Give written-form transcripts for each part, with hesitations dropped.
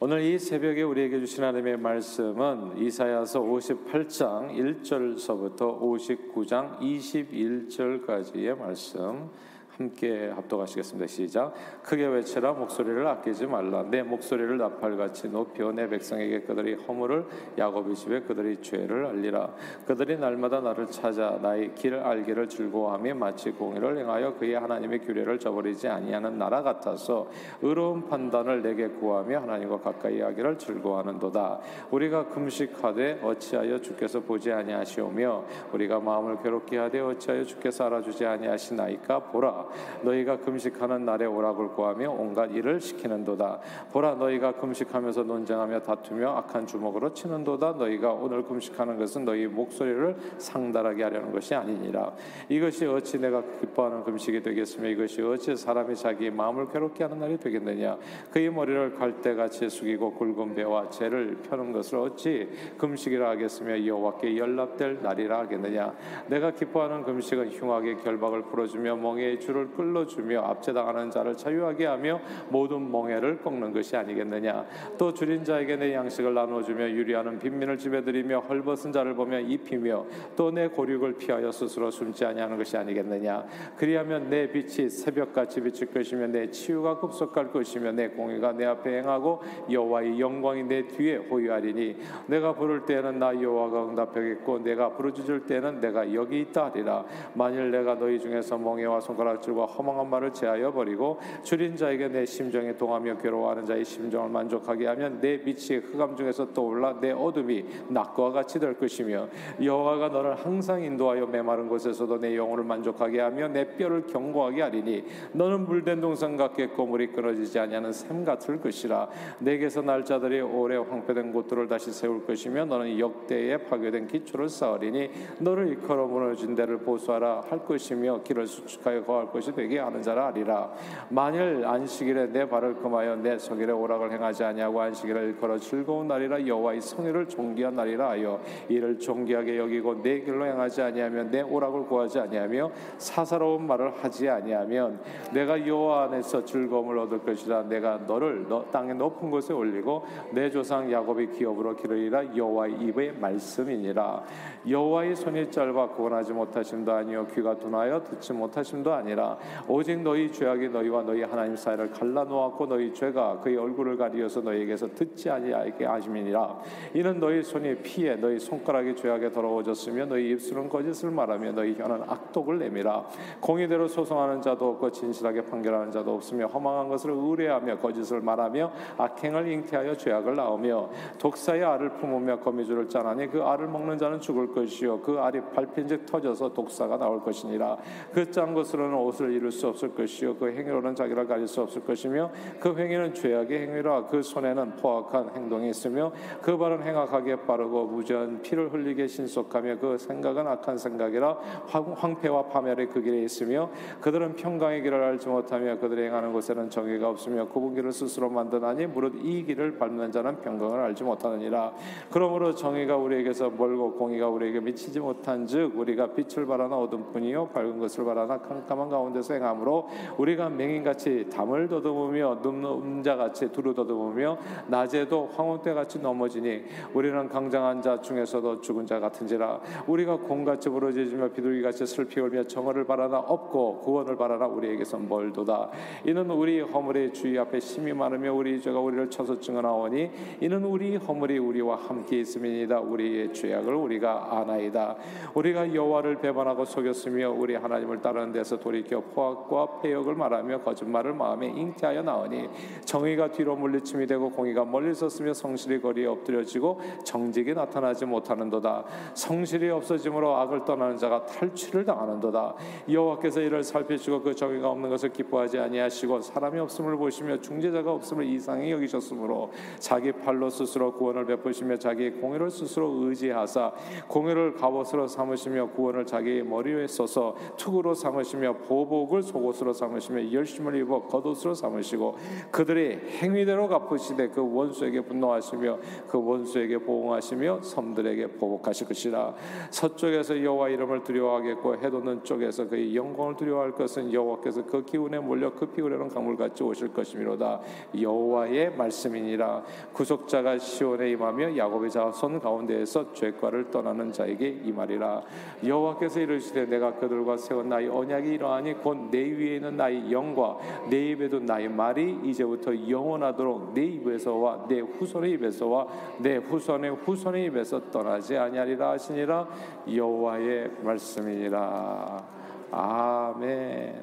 오늘 이 새벽에 우리에게 주신 하나님의 말씀은 이사야서 58장 1절서부터 59장 21절까지의 말씀 함께 합독하시겠습니다. 시작. 크게 외쳐라. 목소리를 아끼지 말라. 내 목소리를 나팔같이 높여 내 백성에게 그들이 허물을, 야곱의 집에 그들이 죄를 알리라. 그들이 날마다 나를 찾아 나의 길을 알기를 즐거워하며 마치 공의를 행하여 그의 하나님의 규례를 저버리지 아니하는 나라 같아서 의로운 판단을 내게 구하며 하나님과 가까이 하기를 즐거워하는도다. 우리가 금식하되 어찌하여 주께서 보지 아니하시오며 우리가 마음을 괴롭게 하되 어찌하여 주께서 알아주지 아니하시나이까. 보라, 너희가 금식하는 날에 오락을 구하며 온갖 일을 시키는도다. 보라, 너희가 금식하면서 논쟁하며 다투며 악한 주먹으로 치는도다. 너희가 오늘 금식하는 것은 너희 목소리를 상달하게 하려는 것이 아니니라. 이것이 어찌 내가 기뻐하는 금식이 되겠으며 이것이 어찌 사람이 자기의 마음을 괴롭게 하는 날이 되겠느냐. 그의 머리를 갈대같이 숙이고 굵은 배와 재를 펴는 것을 어찌 금식이라 하겠으며 여호와께 연락될 날이라 하겠느냐. 내가 기뻐하는 금식은 흉악의 결박을 풀어주며 멍에의 줄을 끌어주며 압제당하는 자를 자유하게 하며 모든 멍에를 꺾는 것이 아니겠느냐. 또 줄인 자에게 내 양식을 나눠주며 유리하는 빈민을 지배드리며 헐벗은 자를 보며 입히며 또 내 고륙을 피하여 스스로 숨지 아니하는 것이 아니겠느냐. 그리하면 내 빛이 새벽같이 비칠 것이며 내 치유가 급속할 것이며 내 공의가 내 앞에 행하고 여호와의 영광이 내 뒤에 호유하리니 내가 부를 때에는 나 여호와가 응답하겠고 내가 부르짖을 때에는 내가 여기 있다 하리라. 만일 내가 너희 중에서 멍에와 손가락 질과 허망한 말을 제하여 버리고 줄인 자에게 내 심정에 동하며 괴로워하는 자의 심정을 만족하게 하면 내 빛이 흑암 중에서 떠올라 내 어둠이 낙과 같이 될 것이며 여호와가 너를 항상 인도하여 메마른 곳에서도 내 영혼을 만족하게 하며 내 뼈를 견고하게 하리니 너는 물된 동산 같겠고 물이 끊어지지 아니하는 샘 같을 것이라. 내게서 날짜들이 오래 황폐된 곳들을 다시 세울 것이며 너는 역대에 파괴된 기초를 쌓으리니 너를 일컬어 무너진 데를 보수하라 할 것이며 길을 수축하여 거할 것이 되게 하는 자라 아리라. 만일 안식일에 내 발을 금하여 내 성일에 오락을 행하지 아니하고 안식일을 일컬어 즐거운 날이라 여호와의 성일을 존귀한 날이라 하여 이를 존귀하게 여기고 내 길로 행하지 아니하며 내 오락을 구하지 아니하며 사사로운 말을 하지 아니하면 내가 여호와 안에서 즐거움을 얻을 것이라. 내가 너를 땅의 높은 곳에 올리고 내 조상 야곱의 기업으로 기르리라. 여호와의 입의 말씀이니라. 여호와의 손이 짧아 구원하지 못하심도 아니요 귀가 둔하여 듣지 못하심도 아니라 오직 너희 죄악이 너희와 너희 하나님 사이를 갈라놓았고 너희 죄가 그의 얼굴을 가리어서 너희에게서 듣지 아니하게 하심이니라. 이는 너희 손이 피에 너희 손가락이 죄악에 더러워졌으며 너희 입술은 거짓을 말하며 너희 혀는 악독을 내미라. 공의대로 소송하는 자도 없고 진실하게 판결하는 자도 없으며 허망한 것을 의뢰하며 거짓을 말하며 악행을 잉태하여 죄악을 낳으며 독사의 알을 품으며 거미줄을 짜나니 그 알을 먹는 자는 죽을 것이요 그 알이 밟힌즉 터져서 독사가 나올 것이니라. 그 짠 것으로는 옷을 이룰 수 없을 것이요 그 행위로는 자기를 가릴 수 없을 것이며 그 행위는 죄악의 행위라. 그 손에는 포악한 행동이 있으며 그 발은 행악하게 빠르고 무죄한 피를 흘리게 신속하며 그 생각은 악한 생각이라. 황폐와 파멸의 그 길에 있으며 그들은 평강의 길을 알지 못하며 그들이 행하는 곳에는 정의가 없으며 굽은 길을 스스로 만드나니 무릇 이 길을 밟는 자는 평강을 알지 못하느니라. 그러므로 정의가 우리에게서 멀고 공의가 우리에게 미치지 못한즉 우리가 빛을 바라나 어둠뿐이요 밝은 것을 바라나 캄캄한 가운데서 행함으로 우리가 맹인같이 담을 더듬으며 눕는 자같이 두루 더듬으며 낮에도 황혼때같이 넘어지니 우리는 강장한 자 중에서도 죽은 자 같은지라. 우리가 곰같이 부러지며 비둘기같이 슬피 울며 정어를 바라나 없고 구원을 바라나 우리에게서 멀도다. 이는 우리 허물의 주의 앞에 심히 많으며 우리 죄가 우리를 쳐서 증언하오니 이는 우리 허물이 우리와 함께 있음이니이다. 우리의 죄악을 우리가 아나이다. 우리가 여호와를 배반하고 속였으며 우리 하나님을 따르는 데서 돌이 이겨 포악과 패역을 말하며 거짓말을 마음에 잉태하여 나오니 정의가 뒤로 물리침이 되고 공의가 멀리 섰으며 성실이 거리에 엎드려지고 정직이 나타나지 못하는도다. 성실이 없어짐으로 악을 떠나는 자가 탈취를 당하는도다. 여호와께서 이를 살피시고 그 정의가 없는 것을 기뻐하지 아니하시고 사람이 없음을 보시며 중재자가 없음을 이상히 여기셨으므로 자기 팔로 스스로 구원을 베푸시며 자기의 공의를 스스로 의지하사 공의를 갑옷으로 삼으시며 구원을 자기의 머리에 써서 투구로 삼으시며 보호하시며 보복을 속옷으로 삼으시며 열심을 입어 겉옷으로 삼으시고 그들의 행위대로 갚으시되 그 원수에게 분노하시며 그 원수에게 보응하시며 섬들에게 보복하실 것이라. 서쪽에서 여호와 이름을 두려워하겠고 해돋는 쪽에서 그의 영광을 두려워할 것은 여호와께서 그 기운에 몰려 급히 흐르는 강물같이 오실 것이미로다. 여호와의 말씀이니라. 구속자가 시온에 임하며 야곱의 자손 가운데에서 죄과를 떠나는 자에게 임하리라. 여호와께서 이르시되 내가 그들과 세운 나의 언약이 이러하니 곧 내 위에 있는 나의 영과 내 입에 둔 나의 말이 이제부터 영원하도록 내 입에서와 내 후손의 입에서와 내 후손의 후손의 입에서 떠나지 아니하리라 하시니라. 여호와의 말씀이니라. 아멘.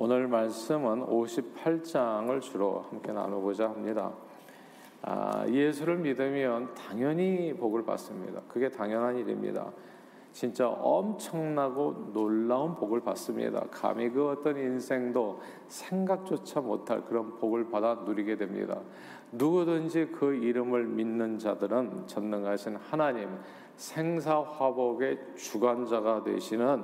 오늘 말씀은 58장을 주로 함께 나누고자 합니다. 예수를 믿으면 당연히 복을 받습니다. 그게 당연한 일입니다. 진짜 엄청나고 놀라운 복을 받습니다. 감히 그 어떤 인생도 생각조차 못할 그런 복을 받아 누리게 됩니다. 누구든지 그 이름을 믿는 자들은 전능하신 하나님 생사화복의 주관자가 되시는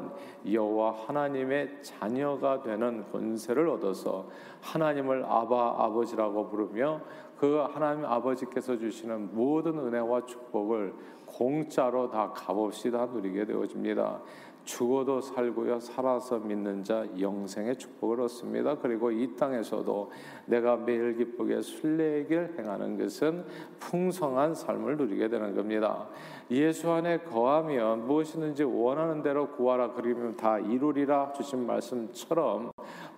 여호와 하나님의 자녀가 되는 권세를 얻어서 하나님을 아바 아버지라고 부르며 그 하나님 아버지께서 주시는 모든 은혜와 축복을 공짜로 다 값없이 다 누리게 되어집니다. 죽어도 살고요 살아서 믿는 자 영생의 축복을 얻습니다. 그리고 이 땅에서도 내가 매일 기쁘게 순례의 길 행하는 것은 풍성한 삶을 누리게 되는 겁니다. 예수 안에 거하면 무엇이든지 원하는 대로 구하라 그리면 다 이루리라 주신 말씀처럼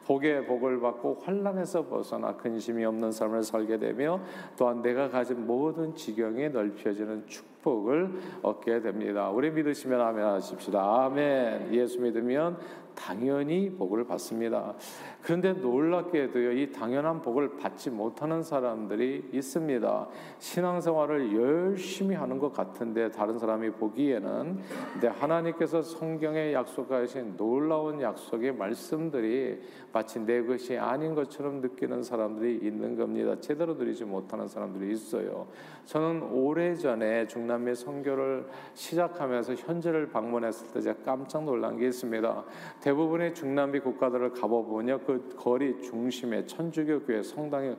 복의 복을 받고 환난에서 벗어나 근심이 없는 삶을 살게 되며 또한 내가 가진 모든 지경이 넓혀지는 축복을 얻게 됩니다. 우리 믿으시면 아멘 하십시다. 아멘. 예수 믿으면 당연히 복을 받습니다. 그런데 놀랍게도 이 당연한 복을 받지 못하는 사람들이 있습니다. 신앙생활을 열심히 하는 것 같은데 다른 사람이 보기에는 근데 하나님께서 성경에 약속하신 놀라운 약속의 말씀들이 마치 내 것이 아닌 것처럼 느끼는 사람들이 있는 겁니다. 제대로 누리지 못하는 사람들이 있어요. 저는 오래전에 중남미 선교를 시작하면서 현지를 방문했을 때 제가 깜짝 놀란 게 있습니다. 대부분의 중남미 국가들을 가보면요 그 거리 중심에 천주교 교회 성당이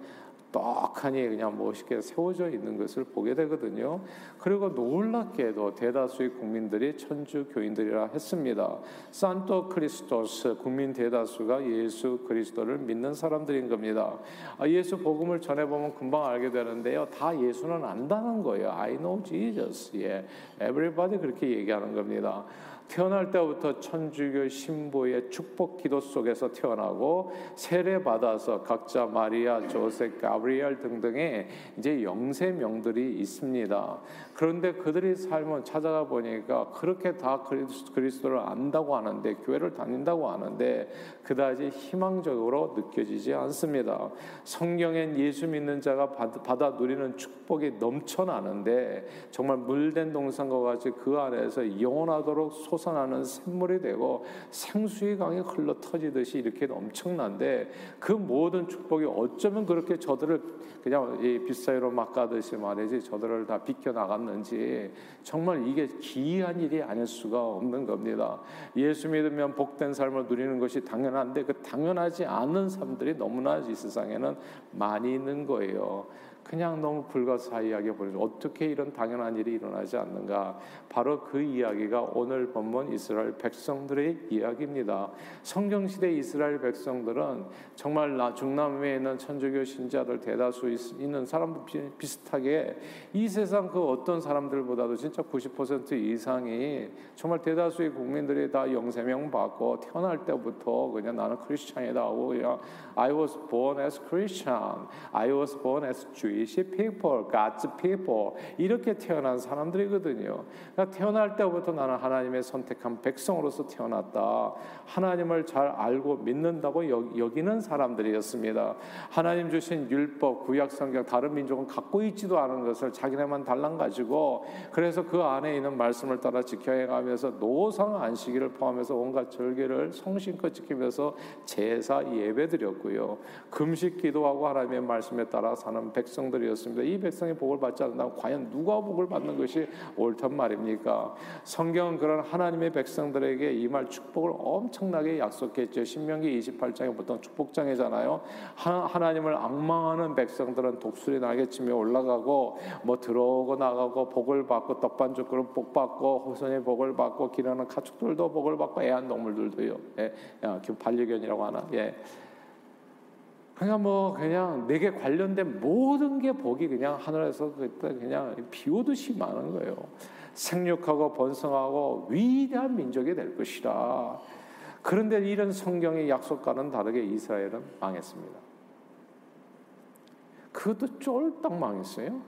떡하니 그냥 멋있게 세워져 있는 것을 보게 되거든요. 그리고 놀랍게도 대다수의 국민들이 천주교인들이라 했습니다. 산토 크리스토스, 국민 대다수가 예수 그리스도를 믿는 사람들인 겁니다. 예수 복음을 전해보면 금방 알게 되는데요 다 예수는 안다는 거예요. I know Jesus. 예. Everybody 그렇게 얘기하는 겁니다. 태어날 때부터 천주교 신부의 축복 기도 속에서 태어나고 세례받아서 각자 마리아, 조셉, 가브리엘 등등의 이제 영세명들이 있습니다. 그런데 그들의 삶을 찾아가 보니까 그렇게 다 그리스도를 안다고 하는데 교회를 다닌다고 하는데 그다지 희망적으로 느껴지지 않습니다. 성경엔 예수 믿는 자가 받아 누리는 축복이 넘쳐나는데 정말 물된 동산과 같이 그 안에서 영원하도록 솟아나는 샘물이 되고 생수의 강이 흘러 터지듯이 이렇게 엄청난데 그 모든 축복이 어쩌면 그렇게 저들을 그냥 빗사이로 막 가듯이 말이지 저들을 다 비켜나갔는지 정말 이게 기이한 일이 아닐 수가 없는 겁니다. 예수 믿으면 복된 삶을 누리는 것이 당연한데 그 당연하지 않은 삶들이 너무나 이 세상에는 많이 있는 거예요. 그냥 너무 불가사의하게 보이죠. 어떻게 이런 당연한 일이 일어나지 않는가. 바로 그 이야기가 오늘 본문 이스라엘 백성들의 이야기입니다. 성경시대 이스라엘 백성들은 정말 중남미에 있는 천주교 신자들 대다수 있는 사람들 비슷하게 이 세상 그 어떤 사람들보다도 진짜 90% 이상이 정말 대다수의 국민들이 다 영세명 받고 태어날 때부터 그냥 나는 크리스찬이다 하고 그냥 I was born as Christian, I was born as Jew people, God's people 이렇게 태어난 사람들이거든요. 그러니까 태어날 때부터 나는 하나님의 선택한 백성으로서 태어났다. 하나님을 잘 알고 믿는다고 여기는 사람들이었습니다. 하나님 주신 율법, 구약 성경 다른 민족은 갖고 있지도 않은 것을 자기네만 달랑 가지고 그래서 그 안에 있는 말씀을 따라 지켜가면서 노상 안식일을 포함해서 온갖 절기를 성심껏 지키면서 제사 예배드렸고요. 금식 기도하고 하나님의 말씀에 따라 사는 백성들이었습니다. 이 백성이 복을 받지 않는다면 과연 누가 복을 받는 것이 옳단 말입니까? 성경은 그런 하나님의 하나님의 백성들에게 임할 축복을 엄청나게 약속했죠. 신명기 28장이 보통 축복장이잖아요. 하나님을 앙망하는 백성들은 독수리 날개치며 올라가고 뭐 들어오고 나가고 복을 받고 떡반죽 그릇 복 받고 후손이 복을 받고 기르는 가축들도 복을 받고 애완동물들도요. 예, 반려견이라고 하나. 예. 그냥 뭐 그냥 내게 관련된 모든 게 복이 그냥 하늘에서 그냥 비오듯이 많은 거예요. 생육하고 번성하고 위대한 민족이 될 것이라. 그런데 이런 성경의 약속과는 다르게 이스라엘은 망했습니다. 그것도 쫄딱 망했어요.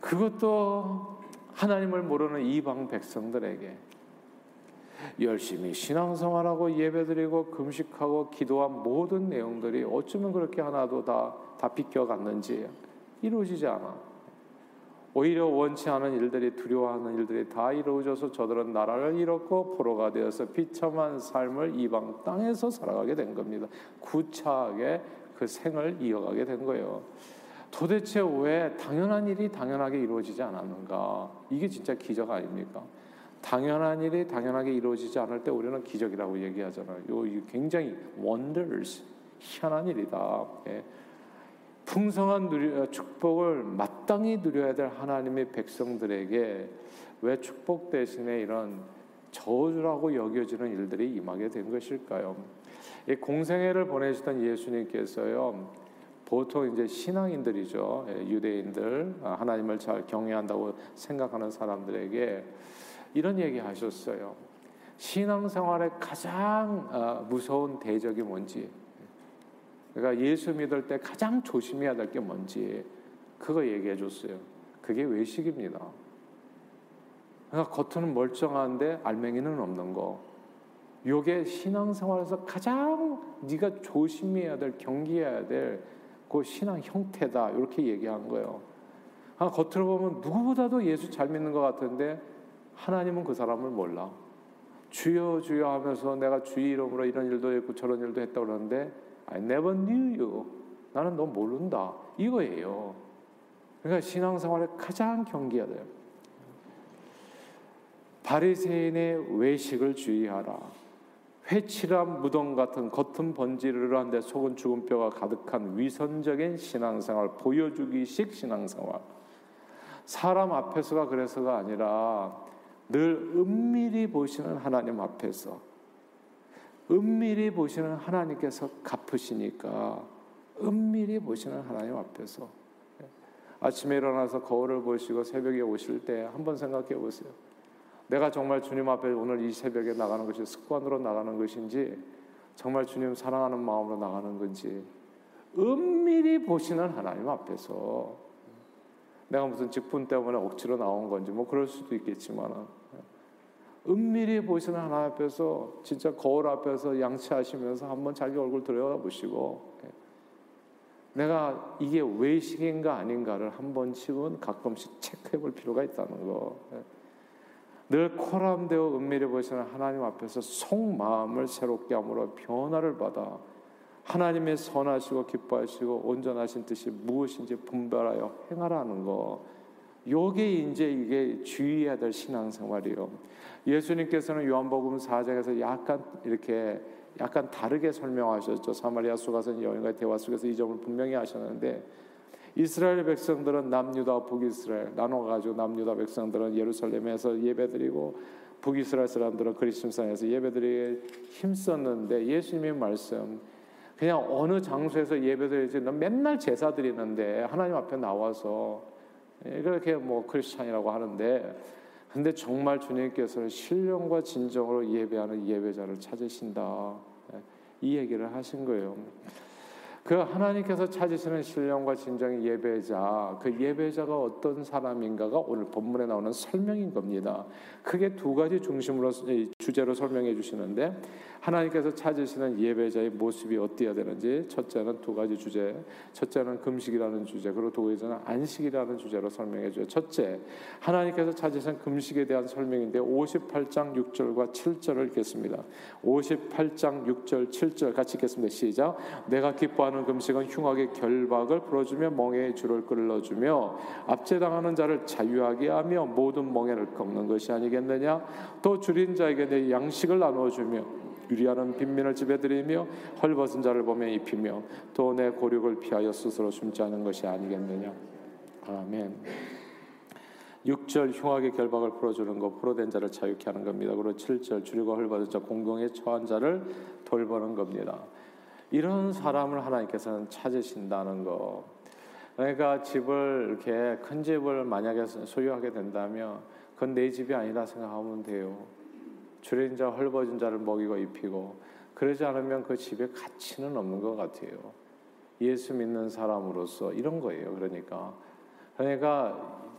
그것도 하나님을 모르는 이방 백성들에게 열심히 신앙생활하고 예배드리고 금식하고 기도한 모든 내용들이 어쩌면 그렇게 하나도 다 비껴갔는지 이루어지지 않아. 오히려 원치 않은 일들이 두려워하는 일들이 다 이루어져서 저들은 나라를 잃었고 포로가 되어서 비참한 삶을 이방 땅에서 살아가게 된 겁니다. 구차하게 그 생을 이어가게 된 거예요. 도대체 왜 당연한 일이 당연하게 이루어지지 않았는가? 이게 진짜 기적 아닙니까? 당연한 일이 당연하게 이루어지지 않을 때 우리는 기적이라고 얘기하잖아요. 요 굉장히 wonders, 희한한 일이다. 예. 풍성한 축복을 마땅히 누려야 될 하나님의 백성들에게 왜 축복 대신에 이런 저주라고 여겨지는 일들이 임하게 된 것일까요? 이 공생애를 보내시던 예수님께서요, 보통 이제 신앙인들이죠. 예, 유대인들, 하나님을 잘 경외한다고 생각하는 사람들에게 이런 얘기 하셨어요. 신앙생활의 가장 무서운 대적이 뭔지, 그러니까 예수 믿을 때 가장 조심해야 될 게 뭔지 그거 얘기해 줬어요. 그게 외식입니다. 그러니까 겉은 멀쩡한데 알맹이는 없는 거, 요게 신앙생활에서 가장 네가 조심해야 될, 경계해야 될 그 신앙 형태다, 이렇게 얘기한 거예요. 그러니까 겉으로 보면 누구보다도 예수 잘 믿는 것 같은데 하나님은 그 사람을 몰라. 주여 주여 하면서 내가 주의 이름으로 이런 일도 했고 저런 일도 했다고 그러는데 I never knew you. 나는 너 모른다, 이거예요. 그러니까 신앙생활에 가장 경계해야 돼요. 바리새인의 외식을 주의하라. 회칠한 무덤 같은, 겉은 번지르르한데 속은 죽은 뼈가 가득한 위선적인 신앙생활, 보여주기식 신앙생활. 사람 앞에서가 그래서가 아니라 늘 은밀히 보시는 하나님 앞에서, 은밀히 보시는 하나님께서 갚으시니까 은밀히 보시는 하나님 앞에서. 아침에 일어나서 거울을 보시고 새벽에 오실 때 한번 생각해 보세요. 내가 정말 주님 앞에 오늘 이 새벽에 나가는 것이 습관으로 나가는 것인지, 정말 주님 사랑하는 마음으로 나가는 건지. 은밀히 보시는 하나님 앞에서. 내가 무슨 직분 때문에 억지로 나온 건지 뭐 그럴 수도 있겠지만, 은밀히 보시는 하나님 앞에서, 진짜 거울 앞에서 양치하시면서 한번 자기 얼굴 들여다보시고 내가 이게 외식인가 아닌가를 한 번씩은 가끔씩 체크해 볼 필요가 있다는 거. 늘 코람대어 은밀히 보시는 하나님 앞에서 속마음을 새롭게 함으로 변화를 받아 하나님의 선하시고 기뻐하시고 온전하신 뜻이 무엇인지 분별하여 행하라는 거. 요게 이제 이게 주의해야 될 신앙생활이요. 예수님께서는 요한복음 4장에서 약간 다르게 설명하셨죠. 사마리아 수가성 여인과의 대화 속에서 이 점을 분명히 하셨는데, 이스라엘 백성들은 남유다 북이스라엘 나눠가지고 남유다 백성들은 예루살렘에서 예배드리고 북이스라엘 사람들은 그리심산에서 예배드리기에 힘썼는데, 예수님의 말씀, 그냥 어느 장소에서 예배드리지, 난 맨날 제사 드리는데 하나님 앞에 나와서 이렇게 뭐 크리스찬이라고 하는데, 근데 정말 주님께서는 신령과 진정으로 예배하는 예배자를 찾으신다, 이 얘기를 하신 거예요. 그 하나님께서 찾으시는 신령과 진정의 예배자, 그 예배자가 어떤 사람인가가 오늘 본문에 나오는 설명인 겁니다. 크게 두 가지 중심으로 주제로 설명해 주시는데, 하나님께서 찾으시는 예배자의 모습이 어때야 되는지, 첫째는 두 가지 주제, 첫째는 금식이라는 주제, 그리고 두 번째는 안식이라는 주제로 설명해 줘요. 첫째, 하나님께서 찾으신 금식에 대한 설명인데 58장 6절과 7절을 읽겠습니다. 58장 6절 7절 같이 읽겠습니다. 시작. 내가 기뻐하는 금식은 흉악의 결박을 풀어주며 멍에의 줄을 끌어주며 압제당하는 자를 자유하게 하며 모든 멍에를 꺾는 것이 아니겠느냐. 또 줄인 자에게 내 양식을 나누어주며 유리하는 빈민을 지배드리며 헐벗은 자를 보며 입히며 또 내 고륙을 피하여 스스로 숨지 않은 것이 아니겠느냐. 아멘. 6절 흉악의 결박을 풀어주는 것, 풀어된 자를 자유케 하는 겁니다. 그리고 7절 주류가 헐벗은 자, 공경에 처한 자를 돌보는 겁니다. 이런 사람을 하나님께서는 찾으신다는 것. 그러니까 집을 이렇게 큰 집을 만약에 소유하게 된다면 그건 내 집이 아니라 생각하면 돼요. 주린 자, 헐벗은 자를 먹이고 입히고, 그러지 않으면 그 집에 가치는 없는 것 같아요. 예수 믿는 사람으로서 이런 거예요. 그러니까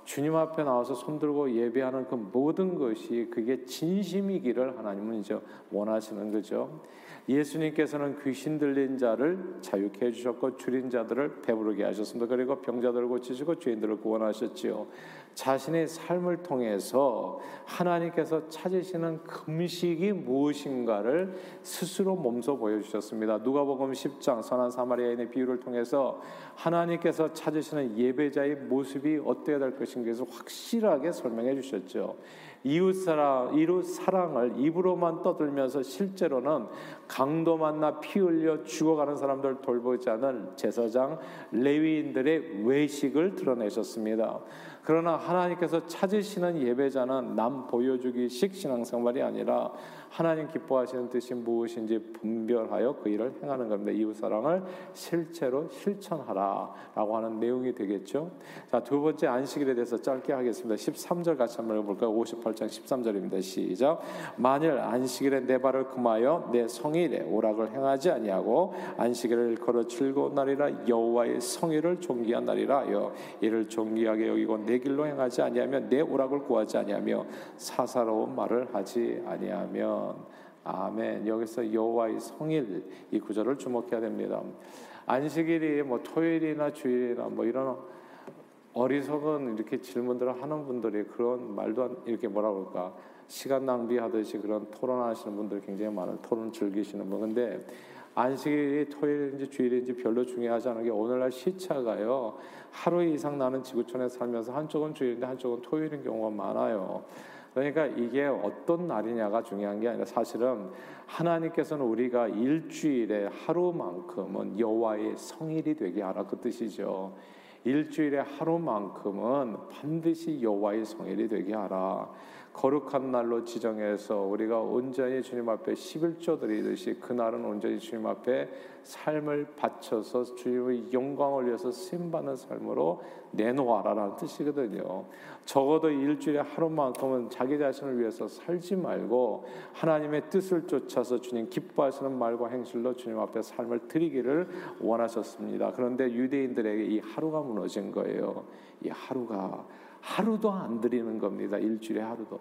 주님 앞에 나와서 손들고 예배하는 그 모든 것이 그게 진심이기를 하나님은 이제 원하시는 거죠. 예수님께서는 귀신 들린 자를 자유케 해주셨고 주린 자들을 배부르게 하셨습니다. 그리고 병자들을 고치시고 죄인들을 구원하셨지요. 자신의 삶을 통해서 하나님께서 찾으시는 금식이 무엇인가를 스스로 몸소 보여주셨습니다. 누가복음 10장 선한 사마리아인의 비유를 통해서 하나님께서 찾으시는 예배자의 모습이 어때야 될 것인가에서 확실하게 설명해 주셨죠. 이웃 사랑을 입으로만 떠들면서 실제로는 강도 만나 피 흘려 죽어가는 사람들을 돌보지 않은 제사장 레위인들의 외식을 드러내셨습니다. 그러나 하나님께서 찾으시는 예배자는 남 보여주기식 신앙생활이 아니라 하나님 기뻐하시는 뜻이 무엇인지 분별하여 그 일을 행하는 겁니다. 이웃사랑을 실제로 실천하라 라고 하는 내용이 되겠죠. 자, 두 번째 안식일에 대해서 짧게 하겠습니다. 13절 같이 한번 읽어볼까요? 58장 13절입니다. 시작. 만일 안식일에 내 발을 금하여 내 성일에 오락을 행하지 아니하고 안식일을 걸어 즐거운 날이라 여호와의 성일을 존귀한 날이라 하여 이를 존귀하게 여기고 내 길로 행하지 아니하며 내 오락을 구하지 아니하며 사사로운 말을 하지 아니하며. 아멘. 여기서 여호와의 성일 이 구절을 주목해야 됩니다. 안식일이 뭐 토요일이나 주일이나 뭐 이런 어리석은 이렇게 질문들을 하는 분들이 그런 말도 안, 이렇게 뭐라고 할까, 시간 낭비하듯이 그런 토론하시는 분들 굉장히 많아요. 토론 즐기시는 분. 근데 안식일이 토요일인지 주일인지 별로 중요하지 않은 게 오늘날 시차가요, 하루 이상 나는 지구촌에 살면서 한쪽은 주일인데 한쪽은 토요일인 경우가 많아요. 그러니까 이게 어떤 날이냐가 중요한 게 아니라 사실은 하나님께서는 우리가 일주일에 하루만큼은 여호와의 성일이 되게 하라 그 뜻이죠. 일주일에 하루만큼은 반드시 여호와의 성일이 되게 하라. 거룩한 날로 지정해서 우리가 온전히 주님 앞에 11조 드리듯이 그날은 온전히 주님 앞에 삶을 바쳐서 주님의 영광을 위해서 쓰임받는 삶으로 내놓아라라는 뜻이거든요. 적어도 일주일에 하루만큼은 자기 자신을 위해서 살지 말고 하나님의 뜻을 쫓아서 주님 기뻐하시는 말과 행실로 주님 앞에 삶을 드리기를 원하셨습니다. 그런데 유대인들에게 이 하루가 무너진 거예요. 이 하루가 하루도 안 드리는 겁니다. 일주일에 하루도.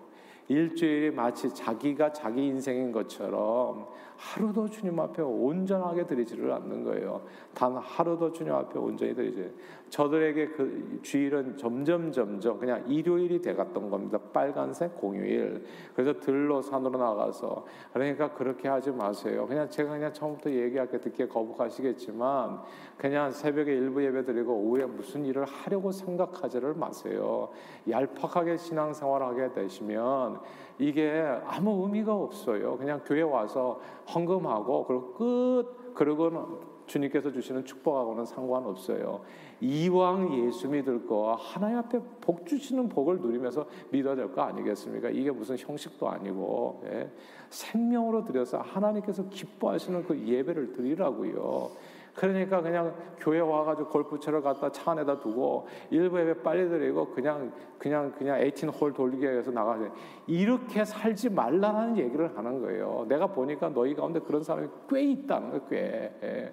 일주일이 마치 자기가 자기 인생인 것처럼 하루도 주님 앞에 온전하게 드리지를 않는 거예요. 단 하루도 주님 앞에 온전히 드리지. 저들에게 그 주일은 점점 그냥 일요일이 돼갔던 겁니다. 빨간색 공휴일. 그래서 들로 산으로 나가서. 그러니까 그렇게 하지 마세요. 그냥 제가 처음부터 얘기할 때 듣기에 거북하시겠지만 그냥 새벽에 일부 예배 드리고 오후에 무슨 일을 하려고 생각하지를 마세요. 얄팍하게 신앙생활하게 되시면 이게 아무 의미가 없어요. 그냥 교회 와서 헌금하고 그리고 끝. 그리고는 주님께서 주시는 축복하고는 상관없어요. 이왕 예수 믿을 거 하나님 앞에 복 주시는 복을 누리면서 믿어야 될 거 아니겠습니까? 이게 무슨 형식도 아니고, 예. 생명으로 드려서 하나님께서 기뻐하시는 그 예배를 드리라고요. 그러니까 그냥 교회 와가지고 골프 채를 갖다 차 안에다 두고 일부 예배 빨리 드리고 그냥 18홀 돌리기 위해서 나가서 이렇게 살지 말라는 얘기를 하는 거예요. 내가 보니까 너희 가운데 그런 사람이 꽤 있다는 거예요. 꽤.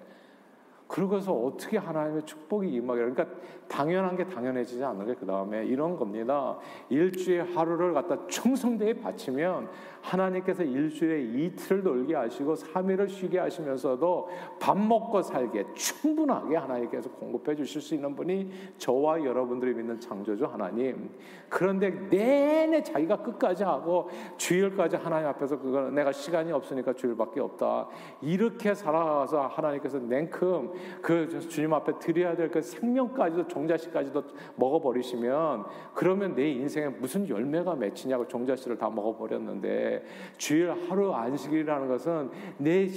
그러고서 어떻게 하나님의 축복이 임하게, 그러니까 당연한 게 당연해지지 않는 게 그 다음에 이런 겁니다. 일주의 하루를 갖다 충성되게 바치면 하나님께서 일주일에 이틀을 놀게 하시고 3일을 쉬게 하시면서도 밥 먹고 살게 충분하게 하나님께서 공급해 주실 수 있는 분이 저와 여러분들이 믿는 창조주 하나님. 그런데 내내 자기가 끝까지 하고 주일까지 하나님 앞에서 그거 내가 시간이 없으니까 주일밖에 없다 이렇게 살아가서 하나님께서 냉큼 그 주님 앞에 드려야 될 그 생명까지도 종자씨까지도 먹어버리시면 그러면 내 인생에 무슨 열매가 맺히냐고 종자씨를 다 먹어버렸는데 주일 하루 안식일이라는 것은 내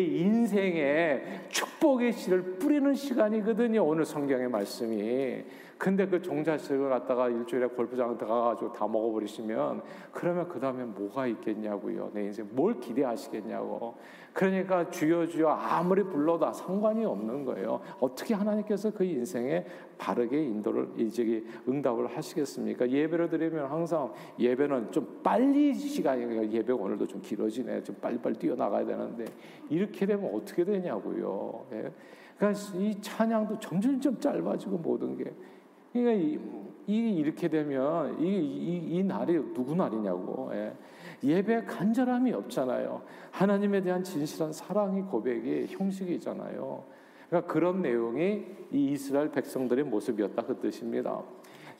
인생에 축복의 씨를 뿌리는 시간이거든요. 오늘 성경의 말씀이. 근데 그 종자씨를 갖다가 일주일에 골프장 들어가가지고 다 먹어버리시면 그러면 그 다음에 뭐가 있겠냐고요. 내 인생 뭘 기대하시겠냐고. 그러니까 주여 주여 아무리 불러도 상관이 없는 거예요. 어떻게 하나님께서 그 인생에 바르게 인도를 응답을 하시겠습니까? 예배를 드리면 항상 예배는 좀 빨리 시간이 예배가 오늘도 좀 길어지네. 좀 빨리빨리 뛰어나가야 되는데 이렇게 되면 어떻게 되냐고요. 예. 그러니까 이 찬양도 점점 짧아지고 모든 게. 그러니까 이렇게 되면 이 날이 누구 날이냐고. 예. 예배의 간절함이 없잖아요. 하나님에 대한 진실한 사랑이 고백이 형식이잖아요. 그러니까 그런 내용이 이 이스라엘 백성들의 모습이었다 그 뜻입니다.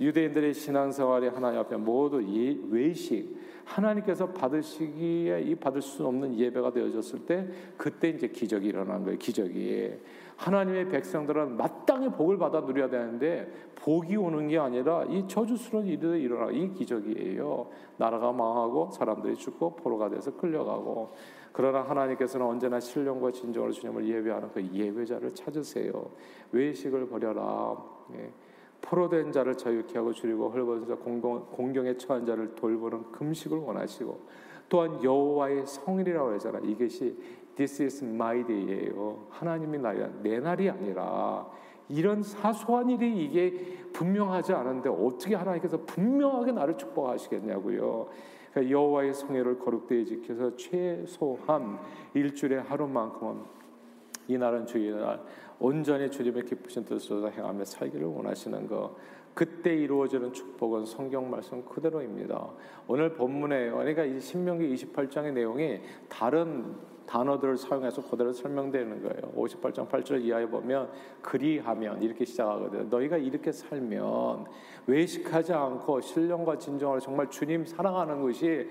유대인들의 신앙생활이 하나님 앞에 모두 외식 하나님께서 받으시기에 이 받을 수 없는 예배가 되어졌을 때 그때 이제 기적이 일어난 거예요. 기적이. 하나님의 백성들은 마땅히 복을 받아 누려야 되는데 복이 오는 게 아니라 이 저주스러운 일이 일어나는 이 기적이에요. 나라가 망하고 사람들이 죽고 포로가 돼서 끌려가고. 그러나 하나님께서는 언제나 신령과 진정으로 주님을 예배하는 그 예배자를 찾으세요. 외식을 버려라. 예. 포로된 자를 자유케 하고 줄이고 헐벗은 자 공경에 처한 자를 돌보는 금식을 원하시고 또한 여호와의 성일이라고 하잖아요. 이것이 This is my day예요. 하나님의 날이야. 내 날이 아니라 이런 사소한 일이 이게 분명하지 않은데 어떻게 하나님께서 분명하게 나를 축복하시겠냐고요. 그러니까 여호와의 성일을 거룩되이 지켜서 최소한 일주일에 하루만큼은 이 날은 주의 날 온전히 주님의 기쁘신 뜻으로 행하며 살기를 원하시는 것. 그때 이루어지는 축복은 성경 말씀 그대로입니다. 오늘 본문에 그러니까 이 신명기 28장의 내용이 다른 단어들을 사용해서 그대로 설명되는 거예요. 58장 8절 이하에 보면 그리하면 이렇게 시작하거든요. 너희가 이렇게 살면 외식하지 않고 신령과 진정으로 정말 주님 사랑하는 것이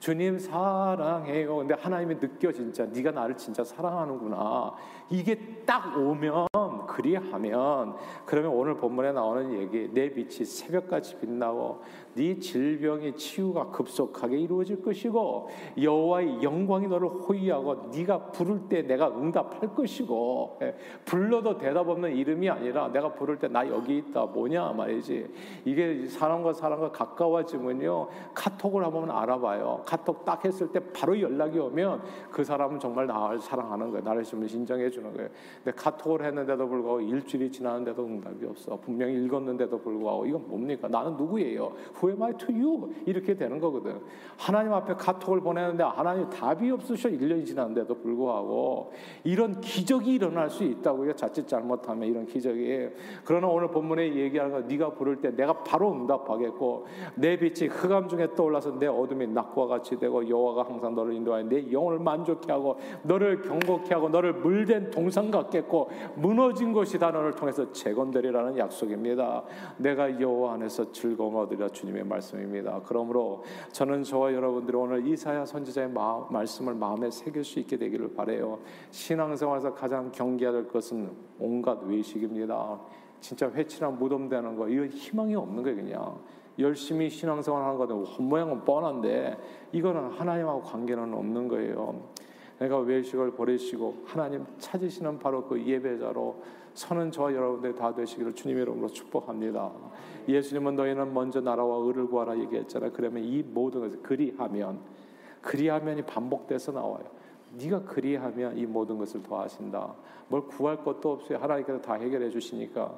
주님 사랑해요. 근데 하나님이 느껴 진짜 네가 나를 진짜 사랑하는구나. 이게 딱 오면 그리하면 그러면 오늘 본문에 나오는 얘기 내 빛이 새벽같이 빛나고 네 질병의 치유가 급속하게 이루어질 것이고 여호와의 영광이 너를 호위하고 네가 부를 때 내가 응답할 것이고 불러도 대답 없는 이름이 아니라 내가 부를 때 나 여기 있다 뭐냐 말이지. 이게 사람과 사람과 가까워지면요 카톡을 한번 알아봐요. 카톡 딱 했을 때 바로 연락이 오면 그 사람은 정말 나를 사랑하는 거예요. 나를 좀 인정해 주는 거예요. 근데 카톡을 했는데도 불구하고 일주일이 지났는데도 응답이 없어. 분명히 읽었는데도 불구하고 이건 뭡니까? 나는 누구예요? Who am I to you? 이렇게 되는 거거든. 하나님 앞에 카톡을 보내는데 하나님 답이 없으셔. 1년이 지났는데도 불구하고 이런 기적이 일어날 수 있다고요. 자칫 잘못하면 이런 기적이. 그러나 오늘 본문에 얘기하는 건 네가 부를 때 내가 바로 응답하겠고 내 빛이 흑암 중에 떠올라서 내 어둠이 낙과 같이 되고 여호와가 항상 너를 인도하여 내 영혼을 만족케 하고 너를 경고케 하고 너를 물된 동상 같겠고 무너진 것이 다 너를 통해서 재건되리라는 약속입니다. 내가 여호와 안에서 즐거움 얻으리라 주님의 말씀입니다. 그러므로 저는 저와 여러분들이 오늘 이사야 선지자의 말씀을 마음에 새길 수 있게 되기를 바라요. 신앙생활에서 가장 경계해야 될 것은 온갖 외식입니다. 진짜 회치나 무덤되는 거 이건 희망이 없는 거예요. 그냥 열심히 신앙생활 하는 거는 헛모양은 뻔한데 이거는 하나님하고 관계는 없는 거예요. 그러니까 외식을 버리시고 하나님 찾으시는 바로 그 예배자로 서는 저와 여러분들 다 되시기를 주님의 이름으로 축복합니다. 예수님은 너희는 먼저 나라와 의를 구하라 얘기했잖아요. 그러면 이 모든 것을 그리하면이 반복돼서 나와요. 네가 그리하면 이 모든 것을 더하신다. 뭘 구할 것도 없어요. 하나님께서 다 해결해 주시니까.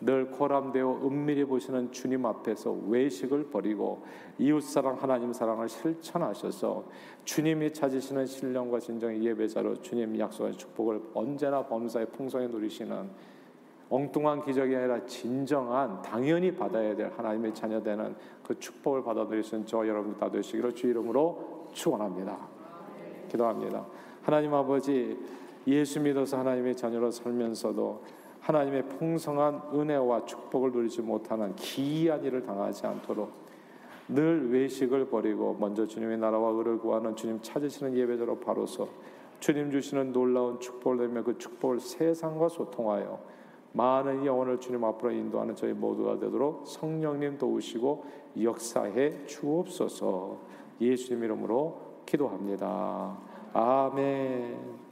늘 고람되어 은밀히 보시는 주님 앞에서 외식을 버리고 이웃사랑 하나님 사랑을 실천하셔서 주님이 찾으시는 신령과 진정의 예배자로 주님이 약속하신 축복을 언제나 범사에 풍성히 누리시는, 엉뚱한 기적이 아니라 진정한 당연히 받아야 될 하나님의 자녀되는 그 축복을 받아 들일 수 있는 저 여러분들 다 되시기로 주 이름으로 축원합니다. 기도합니다. 하나님 아버지, 예수 믿어서 하나님의 자녀로 살면서도 하나님의 풍성한 은혜와 축복을 누리지 못하는 기이한 일을 당하지 않도록 늘 외식을 버리고 먼저 주님의 나라와 의를 구하는 주님 찾으시는 예배자로 바로서 주님 주시는 놀라운 축복을 내며 그 축복을 세상과 소통하여 많은 영혼을 주님 앞으로 인도하는 저희 모두가 되도록 성령님 도우시고 역사해 주옵소서. 예수님 이름으로 기도합니다. 아멘.